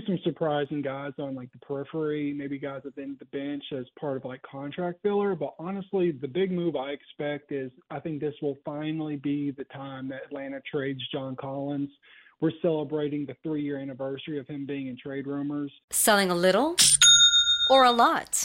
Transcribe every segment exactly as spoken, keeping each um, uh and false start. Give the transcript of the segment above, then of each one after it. be some surprising guys on like the periphery, maybe guys at the end of the bench as part of like contract filler. But honestly, the big move I expect is I think this will finally be the time that Atlanta trades John Collins. We're celebrating the three-year anniversary of him being in trade rumors. Selling a little or a lot?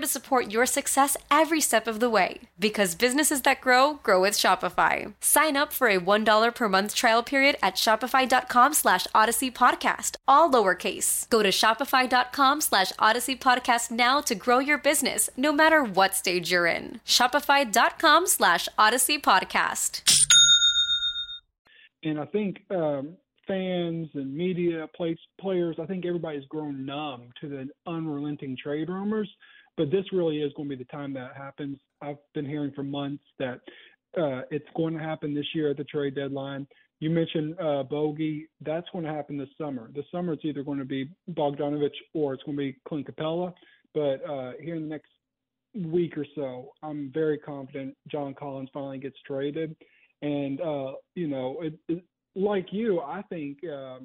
to support your success every step of the way. Because businesses that grow, grow with Shopify. Sign up for a one dollar per month trial period at shopify.com slash Odyssey podcast, all lowercase. Go to shopify.com slash Odyssey podcast now to grow your business, no matter what stage you're in. Shopify.com slash Odyssey podcast. And I think um, fans and media, play, players, I think everybody's grown numb to the unrelenting trade rumors, but this really is going to be the time that happens. I've been hearing for months that uh, it's going to happen this year at the trade deadline. You mentioned uh, Bogey. That's going to happen this summer. This summer it's either going to be Bogdanović or it's going to be Clint Capella. But uh, here in the next week or so, I'm very confident John Collins finally gets traded. And, uh, you know, it, it, like you, I think uh, –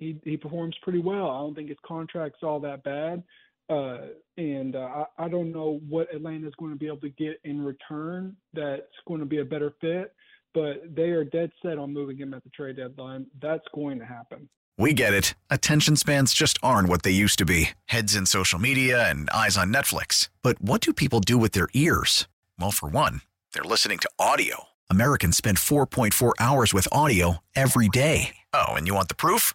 He, he performs pretty well. I don't think his contract's all that bad. Uh, and uh, I, I don't know what Atlanta's going to be able to get in return that's going to be a better fit, but they are dead set on moving him at the trade deadline. That's going to happen. We get it. Attention spans just aren't what they used to be. Heads in social media and eyes on Netflix. But what do people do with their ears? Well, for one, they're listening to audio. Americans spend four point four hours with audio every day. Oh, and you want the proof?